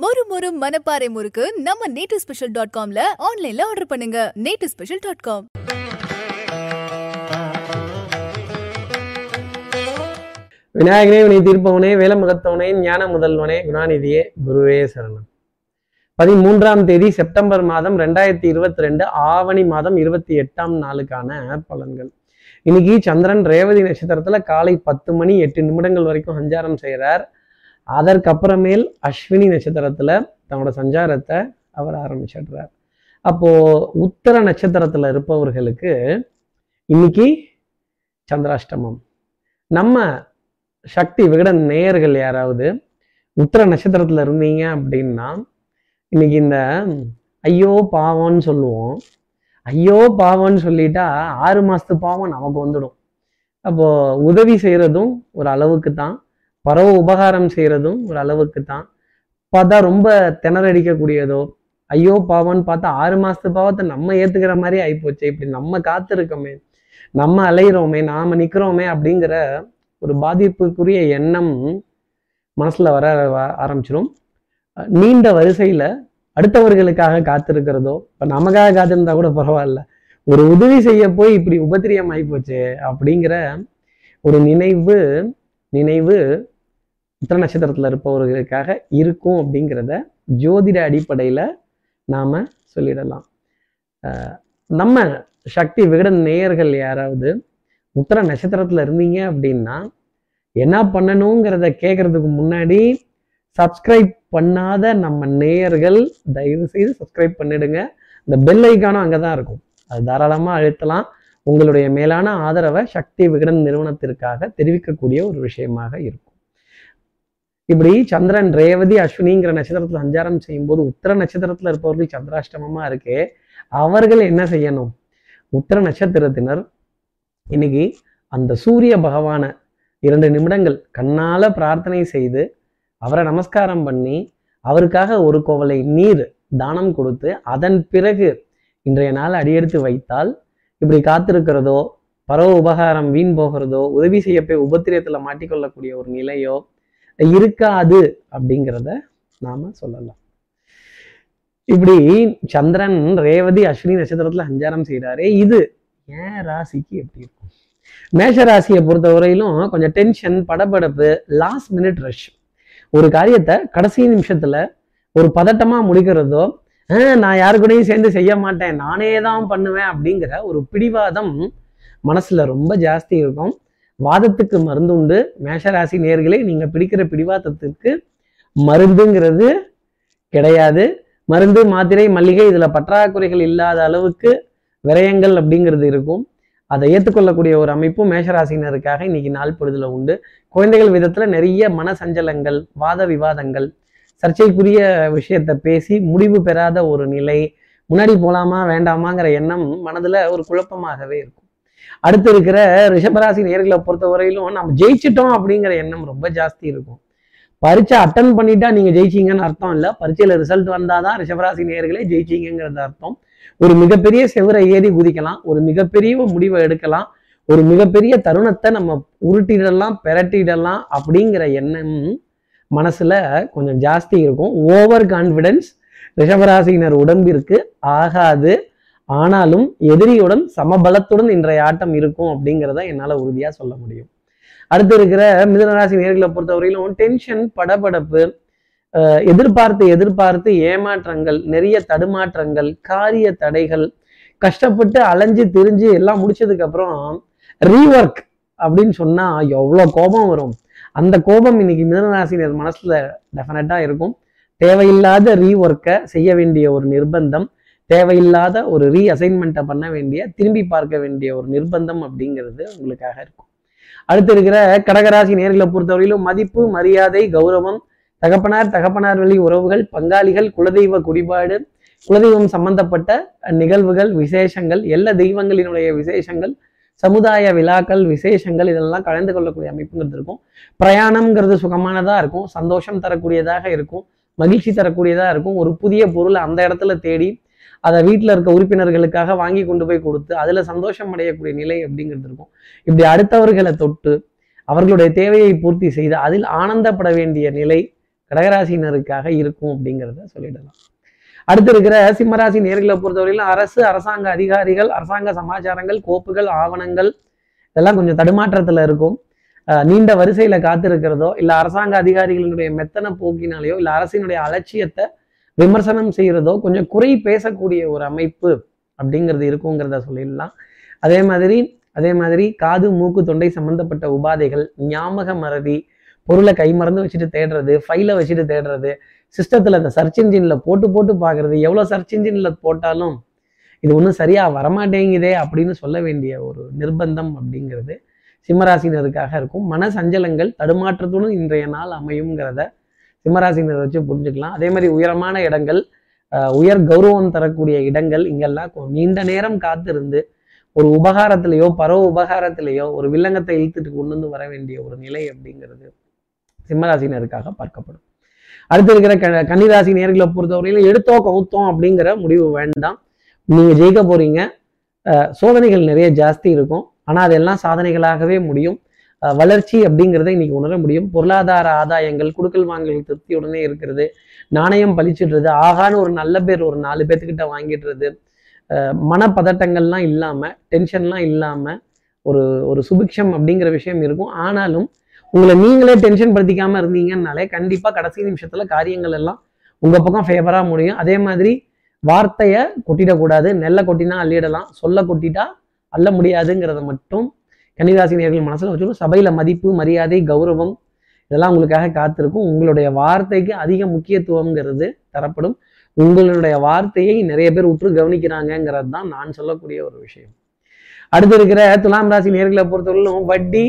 மொறு மனப்பாறை முறுக்கு நம்ம nativespecial.com-ல ஆன்லைன்ல ஆர்டர் பண்ணுங்க. nativespecial.com. விநாயகனே வினை தீர்ப்பவனே வேல மகத்தவனே ஞான முதல்வனே குணாநிதியே குருவே சரணம். 13ஆம் தேதி செப்டம்பர் மாதம் 2022 ஆவணி மாதம் 28ஆம் நாளுக்கான பலன்கள். இன்னைக்கு சந்திரன் ரேவதி நட்சத்திரத்துல காலை 10:08 வரைக்கும் சஞ்சாரம் செய்கிறார். அதற்கப்புறமேல் அஸ்வினி நட்சத்திரத்துல தன்னோட சஞ்சாரத்தை அவர் ஆரம்பிச்சிடுறார். அப்போ உத்தர நட்சத்திரத்துல இருப்பவர்களுக்கு இன்னைக்கு சந்திராஷ்டமம். நம்ம சக்தி விகடன் நேயர்கள் யாராவது உத்தர நட்சத்திரத்துல இருந்தீங்க அப்படின்னா இன்னைக்கு இந்த ஐயோ பாவம்னு சொல்லுவோம். ஐயோ பாவம்னு சொல்லிட்டா 6 மாசத்து பாவம் நமக்கு வந்துடும். அப்போ உதவி செய்யறதும் ஒரு அளவுக்கு தான், பரவ உபகாரம் செய்யறதும் ஒரு அளவுக்கு தான், பார்த்தா ரொம்ப திணறடிக்கக்கூடியதோ ஐயோ பாவம்னு பார்த்தா 6 மாசத்து பாவத்தை நம்ம ஏத்துக்கிற மாதிரி ஆயிப்போச்சு. இப்படி நம்ம காத்திருக்கோமே, நம்ம அலையிறோமே, நாம நிக்கிறோமே அப்படிங்கிற ஒரு பாதிப்புக்குரிய எண்ணம் மனசுல வர ஆரம்பிச்சிடும். நீண்ட வரிசையில அடுத்தவர்களுக்காக காத்திருக்கிறதோ, இப்போ நமக்காக காத்திருந்தா கூட பரவாயில்ல, ஒரு உதவி செய்ய போய் இப்படி உபத்திரியம் ஆகிப்போச்சு அப்படிங்கிற ஒரு நினைவு உத்தர நட்சத்திரத்தில் இருப்பவர்களுக்காக இருக்கும் அப்படிங்கிறத ஜோதிட அடிப்படையில் நாம் சொல்லிடலாம். நம்ம சக்தி விகடன் நேயர்கள் யாராவது உத்தர நட்சத்திரத்தில் இருந்தீங்க அப்படின்னா என்ன பண்ணணுங்கிறத கேட்கறதுக்கு முன்னாடி சப்ஸ்கிரைப் பண்ணாத நம்ம நேயர்கள் தயவு செய்து சப்ஸ்கிரைப் பண்ணிடுங்க. இந்த பெல் ஐக்கானும் அங்கே தான் இருக்கும், அது தாராளமாக அழுத்தலாம். உங்களுடைய மேலான ஆதரவை சக்தி விகடன் நிறுவனத்திற்காக தெரிவிக்கக்கூடிய ஒரு விஷயமாக இருக்கும். இப்படி சந்திரன் ரேவதி அஸ்வினிங்கிற நட்சத்திரத்தில் சஞ்சாரம் செய்யும்போது உத்தர நட்சத்திரத்தில் இருப்பவர்களுக்கு சந்திராஷ்டமமாக இருக்கே, அவர்கள் என்ன செய்யணும்? உத்தர நட்சத்திரத்தினர் இன்னைக்கு அந்த சூரிய பகவானை 2 நிமிடங்கள் கண்ணால பிரார்த்தனை செய்து அவரை நமஸ்காரம் பண்ணி அவருக்காக ஒரு கோவலை நீர் தானம் கொடுத்து அதன் பிறகு இன்றைய நாள் அடியெடுத்து வைத்தால் இப்படி காத்திருக்கிறதோ, பரவ உபகாரம் வீண் போகிறதோ, உதவி செய்ய போய் உபத்திரியத்துல மாட்டிக்கொள்ளக்கூடிய ஒரு நிலையோ இருக்காது அப்படிங்கிறத நாம சொல்லலாம். இப்படி சந்திரன் ரேவதி அஸ்வினி நட்சத்திரத்துல சஞ்சாரம் செய்கிறாரே, இது ஏன் ராசிக்கு எப்படி இருக்கும்? மேஷ ராசியை பொறுத்த வரையிலும் கொஞ்சம் டென்ஷன், படபடப்பு, லாஸ்ட் மினிட் ரஷ், ஒரு காரியத்தை கடைசி நிமிஷத்துல ஒரு பதட்டமா முடிக்கிறதோ, நான் யாரு கூடயும் சேர்ந்து செய்ய மாட்டேன், நானே தான் பண்ணுவேன் அப்படிங்கிற ஒரு பிடிவாதம் மனசுல ரொம்ப ஜாஸ்தி இருக்கும். வாதத்துக்கு மருந்து உண்டு. மேஷராசி நேயர்களே, நீங்க பிடிக்கிற பிடிவாதத்துக்கு மருந்துங்கிறது கிடையாது. மருந்து, மாத்திரை, மல்லிகை இதுல பற்றாக்குறைகள் இல்லாத அளவுக்கு விரயங்கள் அப்படிங்கிறது இருக்கும். அதை ஏற்றுக்கொள்ளக்கூடிய ஒரு அமைப்பும் மேஷராசினருக்காக இன்னைக்கு நாள் பொழுதுல உண்டு. குழந்தைகள் விதத்துல நிறைய மனசஞ்சலங்கள், வாத விவாதங்கள், சர்ச்சைக்குரிய விஷயத்த பேசி முடிவு பெறாத ஒரு நிலை, முன்னாடி போலாமா வேண்டாமாங்கிற எண்ணம் மனதுல ஒரு குழப்பமாகவே இருக்கும். அடுத்து இருக்கிற ரிஷபராசி நேர்களை பொறுத்த வரையிலும் நம்ம ஜெயிச்சிட்டோம் அப்படிங்கிற எண்ணம் ரொம்ப ஜாஸ்தி இருக்கும். பரீட்சை அட்டன் பண்ணிட்டா நீங்க ஜெயிச்சிங்கன்னு அர்த்தம் இல்லை, பரீட்சையில ரிசல்ட் வந்தாதான் ரிஷபராசி நேர்களே ஜெயிச்சிங்கிறது அர்த்தம். ஒரு மிகப்பெரிய செவரை ஏறி குதிக்கலாம், ஒரு மிகப்பெரிய முடிவை எடுக்கலாம், ஒரு மிகப்பெரிய தருணத்தை நம்ம உருட்டிடலாம், பெரட்டிடலாம் அப்படிங்கிற எண்ணம் மனசுல கொஞ்சம் ஜாஸ்தி இருக்கும். ஓவர் கான்ஃபிடென்ஸ் ரிஷபராசினர் உடம்பிற்கு ஆகாது, ஆனாலும் எதிரியுடன் சமபலத்துடன் இன்றைய ஆட்டம் இருக்கும் அப்படிங்கிறத என்னால் உறுதியாக சொல்ல முடியும். அடுத்து இருக்கிற மிதுனராசி நேர்களை பொறுத்தவரையிலும் டென்ஷன், படபடப்பு, எதிர்பார்த்து ஏமாற்றங்கள், நிறைய தடுமாற்றங்கள், காரிய தடைகள், கஷ்டப்பட்டு அலைஞ்சு திரிஞ்சு எல்லாம் முடிச்சதுக்கு அப்புறம் ரீவொர்க் அப்படின்னு சொன்னா எவ்வளோ கோபம் வரும். அந்த கோபம் இன்னைக்கு மிதுனராசினர் மனசுல டெஃபினட்டா இருக்கும். தேவையில்லாத ரீவொர்க்கை செய்ய வேண்டிய ஒரு நிர்பந்தம், தேவையில்லாத ஒரு ரீஅசைன்மெண்ட்டை பண்ண வேண்டிய, திரும்பி பார்க்க வேண்டிய ஒரு நிர்பந்தம் அப்படிங்கிறது உங்களுக்காக இருக்கும். அடுத்து இருக்கிற கடகராசி நேர்களை பொறுத்தவரையிலும் மதிப்பு, மரியாதை, கௌரவம், தகப்பனார் வழி உறவுகள், பங்காளிகள், குலதெய்வ குடிபாடு, குலதெய்வம் சம்பந்தப்பட்ட நிகழ்வுகள், விசேஷங்கள், எல்லா தெய்வங்களினுடைய விசேஷங்கள், சமுதாய விழாக்கள், விசேஷங்கள் இதெல்லாம் கலந்து கொள்ளக்கூடிய அமைப்புங்கிறது இருக்கும். பிரயாணம்ங்கிறது சுகமானதா இருக்கும், சந்தோஷம் தரக்கூடியதாக இருக்கும், மகிழ்ச்சி தரக்கூடியதா இருக்கும். ஒரு புதிய பொருளை அந்த இடத்துல தேடி அதை வீட்டில் இருக்க உறுப்பினர்களுக்காக வாங்கி கொண்டு போய் கொடுத்து அதுல சந்தோஷம் அடையக்கூடிய நிலை அப்படிங்கிறது இருக்கும். இப்படி அடுத்தவர்களை தொட்டு அவர்களுடைய தேவையை பூர்த்தி செய்து அதில் ஆனந்தப்பட வேண்டிய நிலை கடகராசினருக்காக இருக்கும் அப்படிங்கிறத சொல்லிடலாம். அடுத்து இருக்கிற சிம்மராசி நேர்களை பொறுத்தவரையிலும் அரசு, அரசாங்க அதிகாரிகள், அரசாங்க சமாச்சாரங்கள், கோப்புகள், ஆவணங்கள் இதெல்லாம் கொஞ்சம் தடுமாற்றத்தில் இருக்கும். நீண்ட வரிசையில காத்திருக்கிறதோ, இல்லை அரசாங்க அதிகாரிகளினுடைய மெத்தனை போக்கினாலேயோ, இல்லை அரசினுடைய அலட்சியத்தை விமர்சனம் செய்யறதோ கொஞ்சம் குறை பேசக்கூடிய ஒரு அமைப்பு அப்படிங்கிறது இருக்குங்கிறத சொல்லிடலாம். அதே மாதிரி காது, மூக்கு, தொண்டை சம்பந்தப்பட்ட உபாதைகள், ஞாபக மறதி, பொருளை கைமறந்து வச்சுட்டு தேடுறது, ஃபைலை வச்சுட்டு தேடுறது, சிஸ்டத்தில் அந்த சர்ச் இன்ஜின்ல போட்டு பார்க்கறது, எவ்வளோ சர்ச் இன்ஜின்ல போட்டாலும் இது ஒன்றும் சரியா வரமாட்டேங்குதே அப்படின்னு சொல்ல வேண்டிய ஒரு நிர்பந்தம் அப்படிங்கிறது சிம்மராசினருக்காக இருக்கும். மன சஞ்சலங்கள் தடுமாற்றத்துடன் இன்றைய நாள் அமையுங்கிறத சிம்மராசினரை வச்சு புரிஞ்சுக்கலாம். அதே மாதிரி உயரமான இடங்கள், உயர் கௌரவம் தரக்கூடிய இடங்கள், இங்கெல்லாம் நீண்ட நேரம் காத்திருந்து ஒரு உபகாரத்திலேயோ பரவ உபகாரத்திலேயோ ஒரு வில்லங்கத்தை இழுத்துட்டு கொண்டு வந்து வர வேண்டிய ஒரு நிலை அப்படிங்கிறது சிம்மராசினருக்காக பார்க்கப்படும். அடுத்து இருக்கிற கன்னிராசி நேர்களை பொறுத்தவரையிலும் எடுத்தோ கவுத்தோம் அப்படிங்கிற முடிவு வேண்டாம். நீங்கள் ஜெயிக்க போறீங்க. சோதனைகள் நிறைய ஜாஸ்தி இருக்கும், ஆனால் அதெல்லாம் சாதனைகளாகவே முடியும். வளர்ச்சி அப்படிங்கிறத இன்னைக்கு உணர முடியும். பொருளாதார ஆதாயங்கள், குடுக்கல் வாங்கல் திருப்தியுடனே இருக்கிறது. நாணயம் பழிச்சிடுறது, ஆகான்னு ஒரு நல்ல பேர் ஒரு 4 பேர்த்துக்கிட்ட வாங்கிடுறது. மனப்பதட்டங்கள்லாம் இல்லாமல், டென்ஷன்லாம் இல்லாமல் ஒரு சுபிக்ஷம் அப்படிங்கிற விஷயம் இருக்கும். ஆனாலும் உங்களை நீங்களே டென்ஷன் படுத்திக்காமல் இருந்தீங்கன்னாலே கண்டிப்பாக கடைசி நிமிஷத்தில் காரியங்கள் எல்லாம் உங்கள் பக்கம் ஃபேவராக முடியும். அதே மாதிரி வார்த்தையை கொட்டிடக்கூடாது. நெல்லை கொட்டினா அள்ளிடலாம், சொல்ல கொட்டிட்டா அள்ள முடியாதுங்கிறத மட்டும் கன்னிராசி நேயர்கள் மனசில் வச்சுக்கணும். சபையில் மதிப்பு, மரியாதை, கௌரவம் இதெல்லாம் உங்களுக்காக காத்திருக்கும். உங்களுடைய வார்த்தைக்கு அதிக முக்கியத்துவங்கிறது தரப்படும். உங்களுடைய வார்த்தையை நிறைய பேர் உற்று கவனிக்கிறாங்கிறது தான் நான் சொல்லக்கூடிய ஒரு விஷயம். அடுத்து இருக்கிற துலாம் ராசி நேயர்களை பொறுத்தவரையிலும் வட்டி,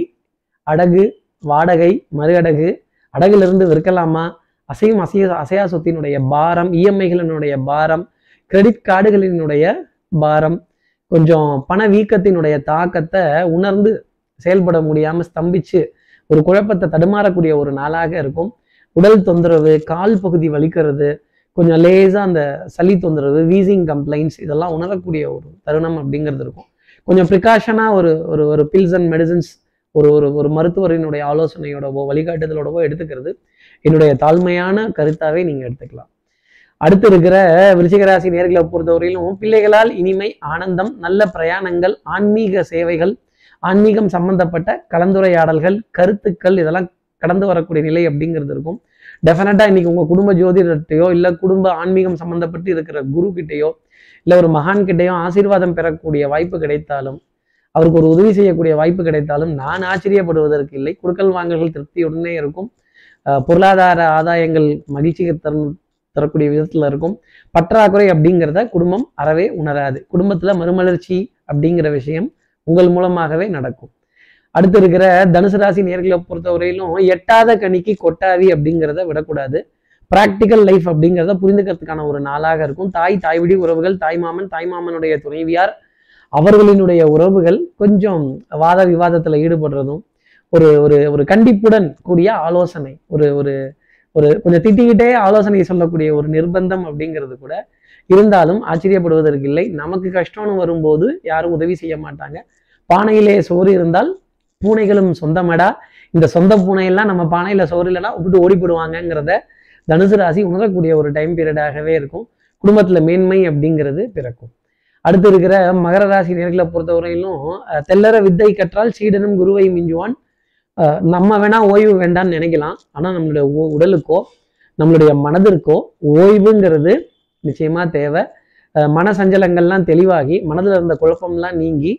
அடகு, வாடகை, மறு அடகு, அடகுலேருந்து விற்கலாமா, அசையா சொத்தினுடைய பாரம், இஎம்ஐகளினுடைய பாரம், கிரெடிட் கார்டுகளினுடைய பாரம், கொஞ்சம் பண வீக்கத்தினுடைய தாக்கத்தை உணர்ந்து செயல்பட முடியாமல் ஸ்தம்பிச்சு ஒரு குழப்பத்தை தடுமாறக்கூடிய ஒரு நாளாக இருக்கும். உடல் தொந்தரவு, கால் பகுதி வலிக்கிறது, கொஞ்சம் லேசாக அந்த சளி தொந்தரவு, வீசிங் கம்ப்ளைண்ட்ஸ் இதெல்லாம் உணரக்கூடிய ஒரு தருணம் அப்படிங்கிறது இருக்கும். கொஞ்சம் ப்ரிகாஷனாக ஒரு ஒரு பில்ஸ் அண்ட் மெடிசன்ஸ் ஒரு மருத்துவரினுடைய ஆலோசனையோடவோ வழிகாட்டுதலோடவோ எடுத்துக்கிறது என்னுடைய தாழ்மையான கருத்தாவே நீங்கள் எடுத்துக்கலாம். அடுத்து இருக்கிற விருச்சிகராசி நேர்களை பொறுத்தவரையிலும் பிள்ளைகளால் இனிமை, ஆனந்தம், நல்ல பிரயாணங்கள், ஆன்மீக சேவைகள், ஆன்மீகம் சம்பந்தப்பட்ட கலந்துரையாடல்கள், கருத்துக்கள் இதெல்லாம் கடந்து வரக்கூடிய நிலை அப்படிங்கிறது இருக்கும். டெஃபினட்டாக இன்னைக்கு உங்கள் குடும்ப ஜோதிடத்தையோ, இல்லை குடும்ப ஆன்மீகம் சம்பந்தப்பட்டு இருக்கிற குரு கிட்டேயோ, இல்லை ஒரு மகான் கிட்டேயோ ஆசீர்வாதம் பெறக்கூடிய வாய்ப்பு கிடைத்தாலும், அவருக்கு ஒரு உதவி செய்யக்கூடிய வாய்ப்பு கிடைத்தாலும் நான் ஆச்சரியப்படுவதற்கு இல்லை. குடுக்கல் வாங்கல்கள் திருப்தியுடனே இருக்கும். பொருளாதார ஆதாயங்கள் மகிழ்ச்சிக்கு தரக்கூடிய விதத்தில் இருக்கும். பற்றாக்குறை அப்படிங்கிறத குடும்பம் அறவே உணராது. குடும்பத்தில் மறுமலர்ச்சி அப்படிங்கிற விஷயம் உங்கள் மூலமாகவே நடக்கும். அடுத்து இருக்கிற தனுசு ராசி நேர்களை பொறுத்தவரையிலும் எட்டாத கனிக்கு கொட்டாவி அப்படிங்கிறத விடக்கூடாது. ப்ராக்டிக்கல் லைஃப் அப்படிங்கிறத புரிந்துக்கிறதுக்கான ஒரு நாளாக இருக்கும். தாய்விடி உறவுகள், தாய்மாமன், தாய்மாமனுடைய துணைவியார் அவர்களினுடைய உறவுகள் கொஞ்சம் வாத விவாதத்தில் ஈடுபடுறதும், ஒரு ஒரு கண்டிப்புடன் கூடிய ஆலோசனை, ஒரு ஒரு ஒரு கொஞ்சம் திட்டிக்கிட்டே ஆலோசனை சொல்லக்கூடிய ஒரு நிர்பந்தம் அப்படிங்கிறது கூட இருந்தாலும் ஆச்சரியப்படுவதற்கு இல்லை. நமக்கு கஷ்டம்னு வரும்போது யாரும் உதவி செய்ய மாட்டாங்க. பானையிலே சோறு இருந்தால் பூனைகளும் சொந்தமடா, இந்த சொந்த பூனையெல்லாம் நம்ம பானையில் சோறு இல்லைனா விட்டு ஓடிப்படுவாங்கிறத தனுசு ராசி உணரக்கூடிய ஒரு டைம் பீரியடாகவே இருக்கும். குடும்பத்தில் மேன்மை அப்படிங்கிறது பிறக்கும். அடுத்து இருக்கிற மகர ராசி நேர்களை பொறுத்தவரையிலும் தெல்லற வித்தை கற்றால் சீடனும் குருவை மிஞ்சுவான். நம்ம வேணா ஓய்வு வேண்டான்னு நினைக்கலாம், ஆனால் நம்மளுடைய உடலுக்கோ நம்மளுடைய மனதிற்கோ ஓய்வுங்கிறது நிச்சயமாக தேவை. மன சஞ்சலங்கள்லாம் தெளிவாகி, மனதில் இருந்த குழப்பம்லாம் நீங்கி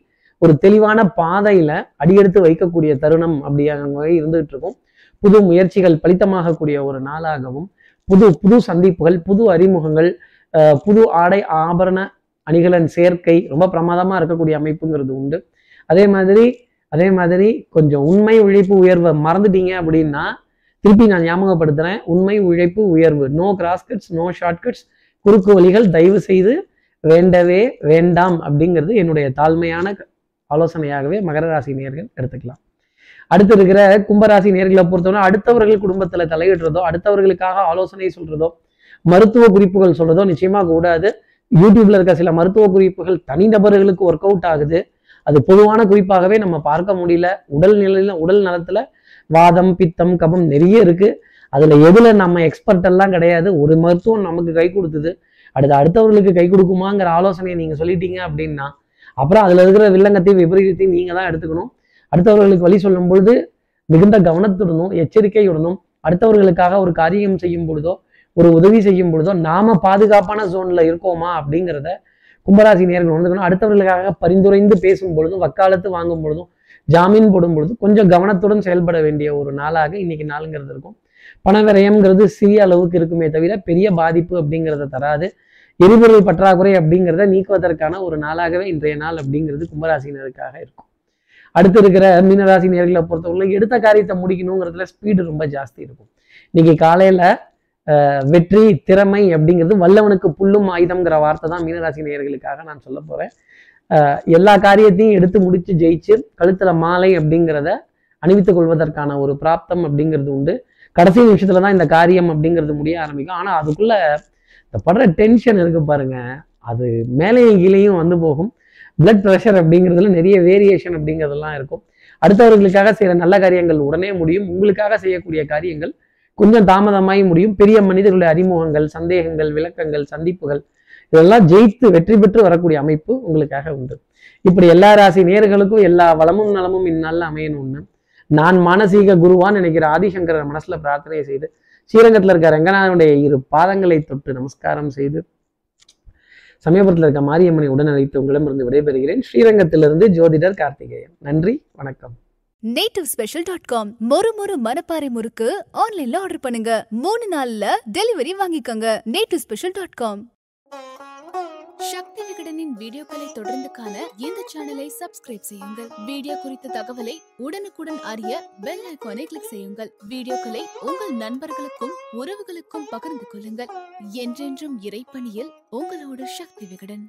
ஒரு தெளிவான பாதையில் அடியெடுத்து வைக்கக்கூடிய தருணம் அப்படியாக இருந்துகிட்டு இருக்கும். புது முயற்சிகள் பலித்தமாகக்கூடிய ஒரு நாளாகவும், புது புது சந்திப்புகள், புது அறிமுகங்கள், புது ஆடை ஆபரண அணிகளின் சேர்க்கை ரொம்ப பிரமாதமாக இருக்கக்கூடிய அமைப்புங்கிறது உண்டு. அதே மாதிரி கொஞ்சம் உண்மை உழைப்பு உயர்வை மறந்துட்டீங்க அப்படின்னா திருப்பி நான் ஞாபகப்படுத்துகிறேன். உண்மை உழைப்பு உயர்வு, நோ கிராஸ்கட்ஸ், நோ ஷார்ட்கட்ஸ், குறுக்கு வழிகள் தயவு செய்து வேண்டவே வேண்டாம் அப்படிங்கிறது என்னுடைய தாழ்மையான ஆலோசனையாகவே மகர ராசி நேர்கள் எடுத்துக்கலாம். அடுத்து இருக்கிற கும்பராசி நேர்களை பொறுத்தவரை அடுத்தவர்கள் குடும்பத்தில் தலையிடுறதோ, அடுத்தவர்களுக்காக ஆலோசனை சொல்கிறதோ, மருத்துவ குறிப்புகள் சொல்கிறதோ நிச்சயமாக கூடாது. யூடியூப்ல இருக்க சில மருத்துவ குறிப்புகள் தனிநபர்களுக்கு ஒர்க் அவுட் ஆகுது, அது பொதுவான குறிப்பாகவே நம்ம பார்க்க முடியல. உடல் நலத்துல வாதம், பித்தம், கபம் நிறைய இருக்கு. அதில் எதில் நம்ம எக்ஸ்பர்ட் எல்லாம் கிடையாது. ஒரு மருத்துவம் நமக்கு கை கொடுத்தது, அடுத்தவர்களுக்கு கை கொடுக்குமாங்கிற ஆலோசனையை நீங்கள் சொல்லிட்டீங்க அப்படின்னா அப்புறம் அதில் இருக்கிற வில்லங்கத்தையும் விபரீதத்தையும் நீங்கள் தான் எடுத்துக்கணும். அடுத்தவர்களுக்கு வழி சொல்லும் பொழுது மிகுந்த கவனத்துடனும் எச்சரிக்கையுடனும் அடுத்தவர்களுக்காக ஒரு காரியம் செய்யும் பொழுதோ ஒரு உதவி செய்யும் பொழுதோ நாம பாதுகாப்பான ஜோன்ல இருக்கோமா அப்படிங்கிறத கும்பராசி நேர்கள் உணர்ந்துக்கணும். அடுத்தவர்களுக்காக பரிந்துரைந்து பேசும் பொழுதும் வக்காலத்து வாங்கும் பொழுதும் ஜாமீன் போடும் பொழுதும் கொஞ்சம் கவனத்துடன் செயல்பட வேண்டிய ஒரு நாளாக இன்னைக்கு நாளுங்கிறது இருக்கும். பண விரயம்ங்கிறது சிறிய அளவுக்கு இருக்குமே தவிர பெரிய பாதிப்பு அப்படிங்கிறத தராது. எரிபொருள் பற்றாக்குறை அப்படிங்கிறத நீக்குவதற்கான ஒரு நாளாகவே இன்றைய நாள் அப்படிங்கிறது கும்பராசினருக்காக இருக்கும். அடுத்து இருக்கிற மீனராசி நேர்களை பொறுத்தவரை எடுத்த காரியத்தை முடிக்கணுங்கிறதுல ஸ்பீடு ரொம்ப ஜாஸ்தி இருக்கும். இன்னைக்கு காலையில வெற்றி திறமை அப்படிங்கிறது வல்லவனுக்கு புல்லும் ஆயுதம்ங்கிற வார்த்தை தான் மீனராசி நேயர்களுக்காக நான் சொல்ல போறேன். எல்லா காரியத்தையும் எடுத்து முடிச்சு ஜெயிச்சு கழுத்துல மாலை அப்படிங்கிறத அணிவித்துக் கொள்வதற்கான ஒரு பிராப்தம் அப்படிங்கிறது உண்டு. கடைசி நிமிஷத்துல தான் இந்த காரியம் அப்படிங்கிறது முடிய ஆரம்பிக்கும். ஆனா அதுக்குள்ள இந்த படுற டென்ஷன் இருக்கு பாருங்க, அது மேலையும் கீழையும் வந்து போகும். பிளட் ப்ரெஷர் அப்படிங்கிறதுல நிறைய வேரியேஷன் அப்படிங்கிறதெல்லாம் இருக்கும். அடுத்தவர்களுக்காக செய்யற நல்ல காரியங்கள் உடனே முடியும், உங்களுக்காக செய்யக்கூடிய காரியங்கள் கொஞ்சம் தாமதமாய் முடியும். பெரிய மனிதர்களுடைய அறிமுகங்கள், சந்தேகங்கள், விளக்கங்கள், சந்திப்புகள் இதெல்லாம் ஜெயித்து வெற்றி பெற்று வரக்கூடிய அமைப்பு உங்களுக்காக உண்டு. இப்படி எல்லா ராசி நேர்களுக்கும் எல்லா வளமும் நலமும் இந்நாளில் அமையணும்னு நான் மானசீக குருவான்னு நினைக்கிற ஆதிசங்கரர் மனசுல பிரார்த்தனை செய்து ஸ்ரீரங்கத்தில் இருக்க ரங்கநாதனுடைய இரு பாதங்களை தொட்டு நமஸ்காரம் செய்து சமயபுரத்தில் இருக்க மாரியம்மனை உடன் அழைத்து உங்களிடமிருந்து விடைபெறுகிறேன். ஸ்ரீரங்கத்திலிருந்து ஜோதிடர் கார்த்திகேயன். நன்றி, வணக்கம். nativespecial.com மொறு மனப்பாறை முறுக்கு ஆன்லைன்ல ஆர்டர் பண்ணுங்க. 3 நாள்ல டெலிவரி வாங்கிக்கோங்க. nativespecial.com சக்தி விகடனின் வீடியோக்களை தொடர்ந்து காண இந்த சேனலை சப்ஸ்கிரைப் செய்யுங்கள். வீடியோ குறித்த தகவலை உடனுக்குடன் அறிய பெல் ஐகானை கிளிக் செய்யுங்கள். வீடியோக்களை உங்கள் நண்பர்களுக்கும் உறவுகளுக்கும் பகிர்ந்து கொள்ளுங்கள். என்றென்றும் இறைப்பணியில் உங்களோட சக்தி விகடன்.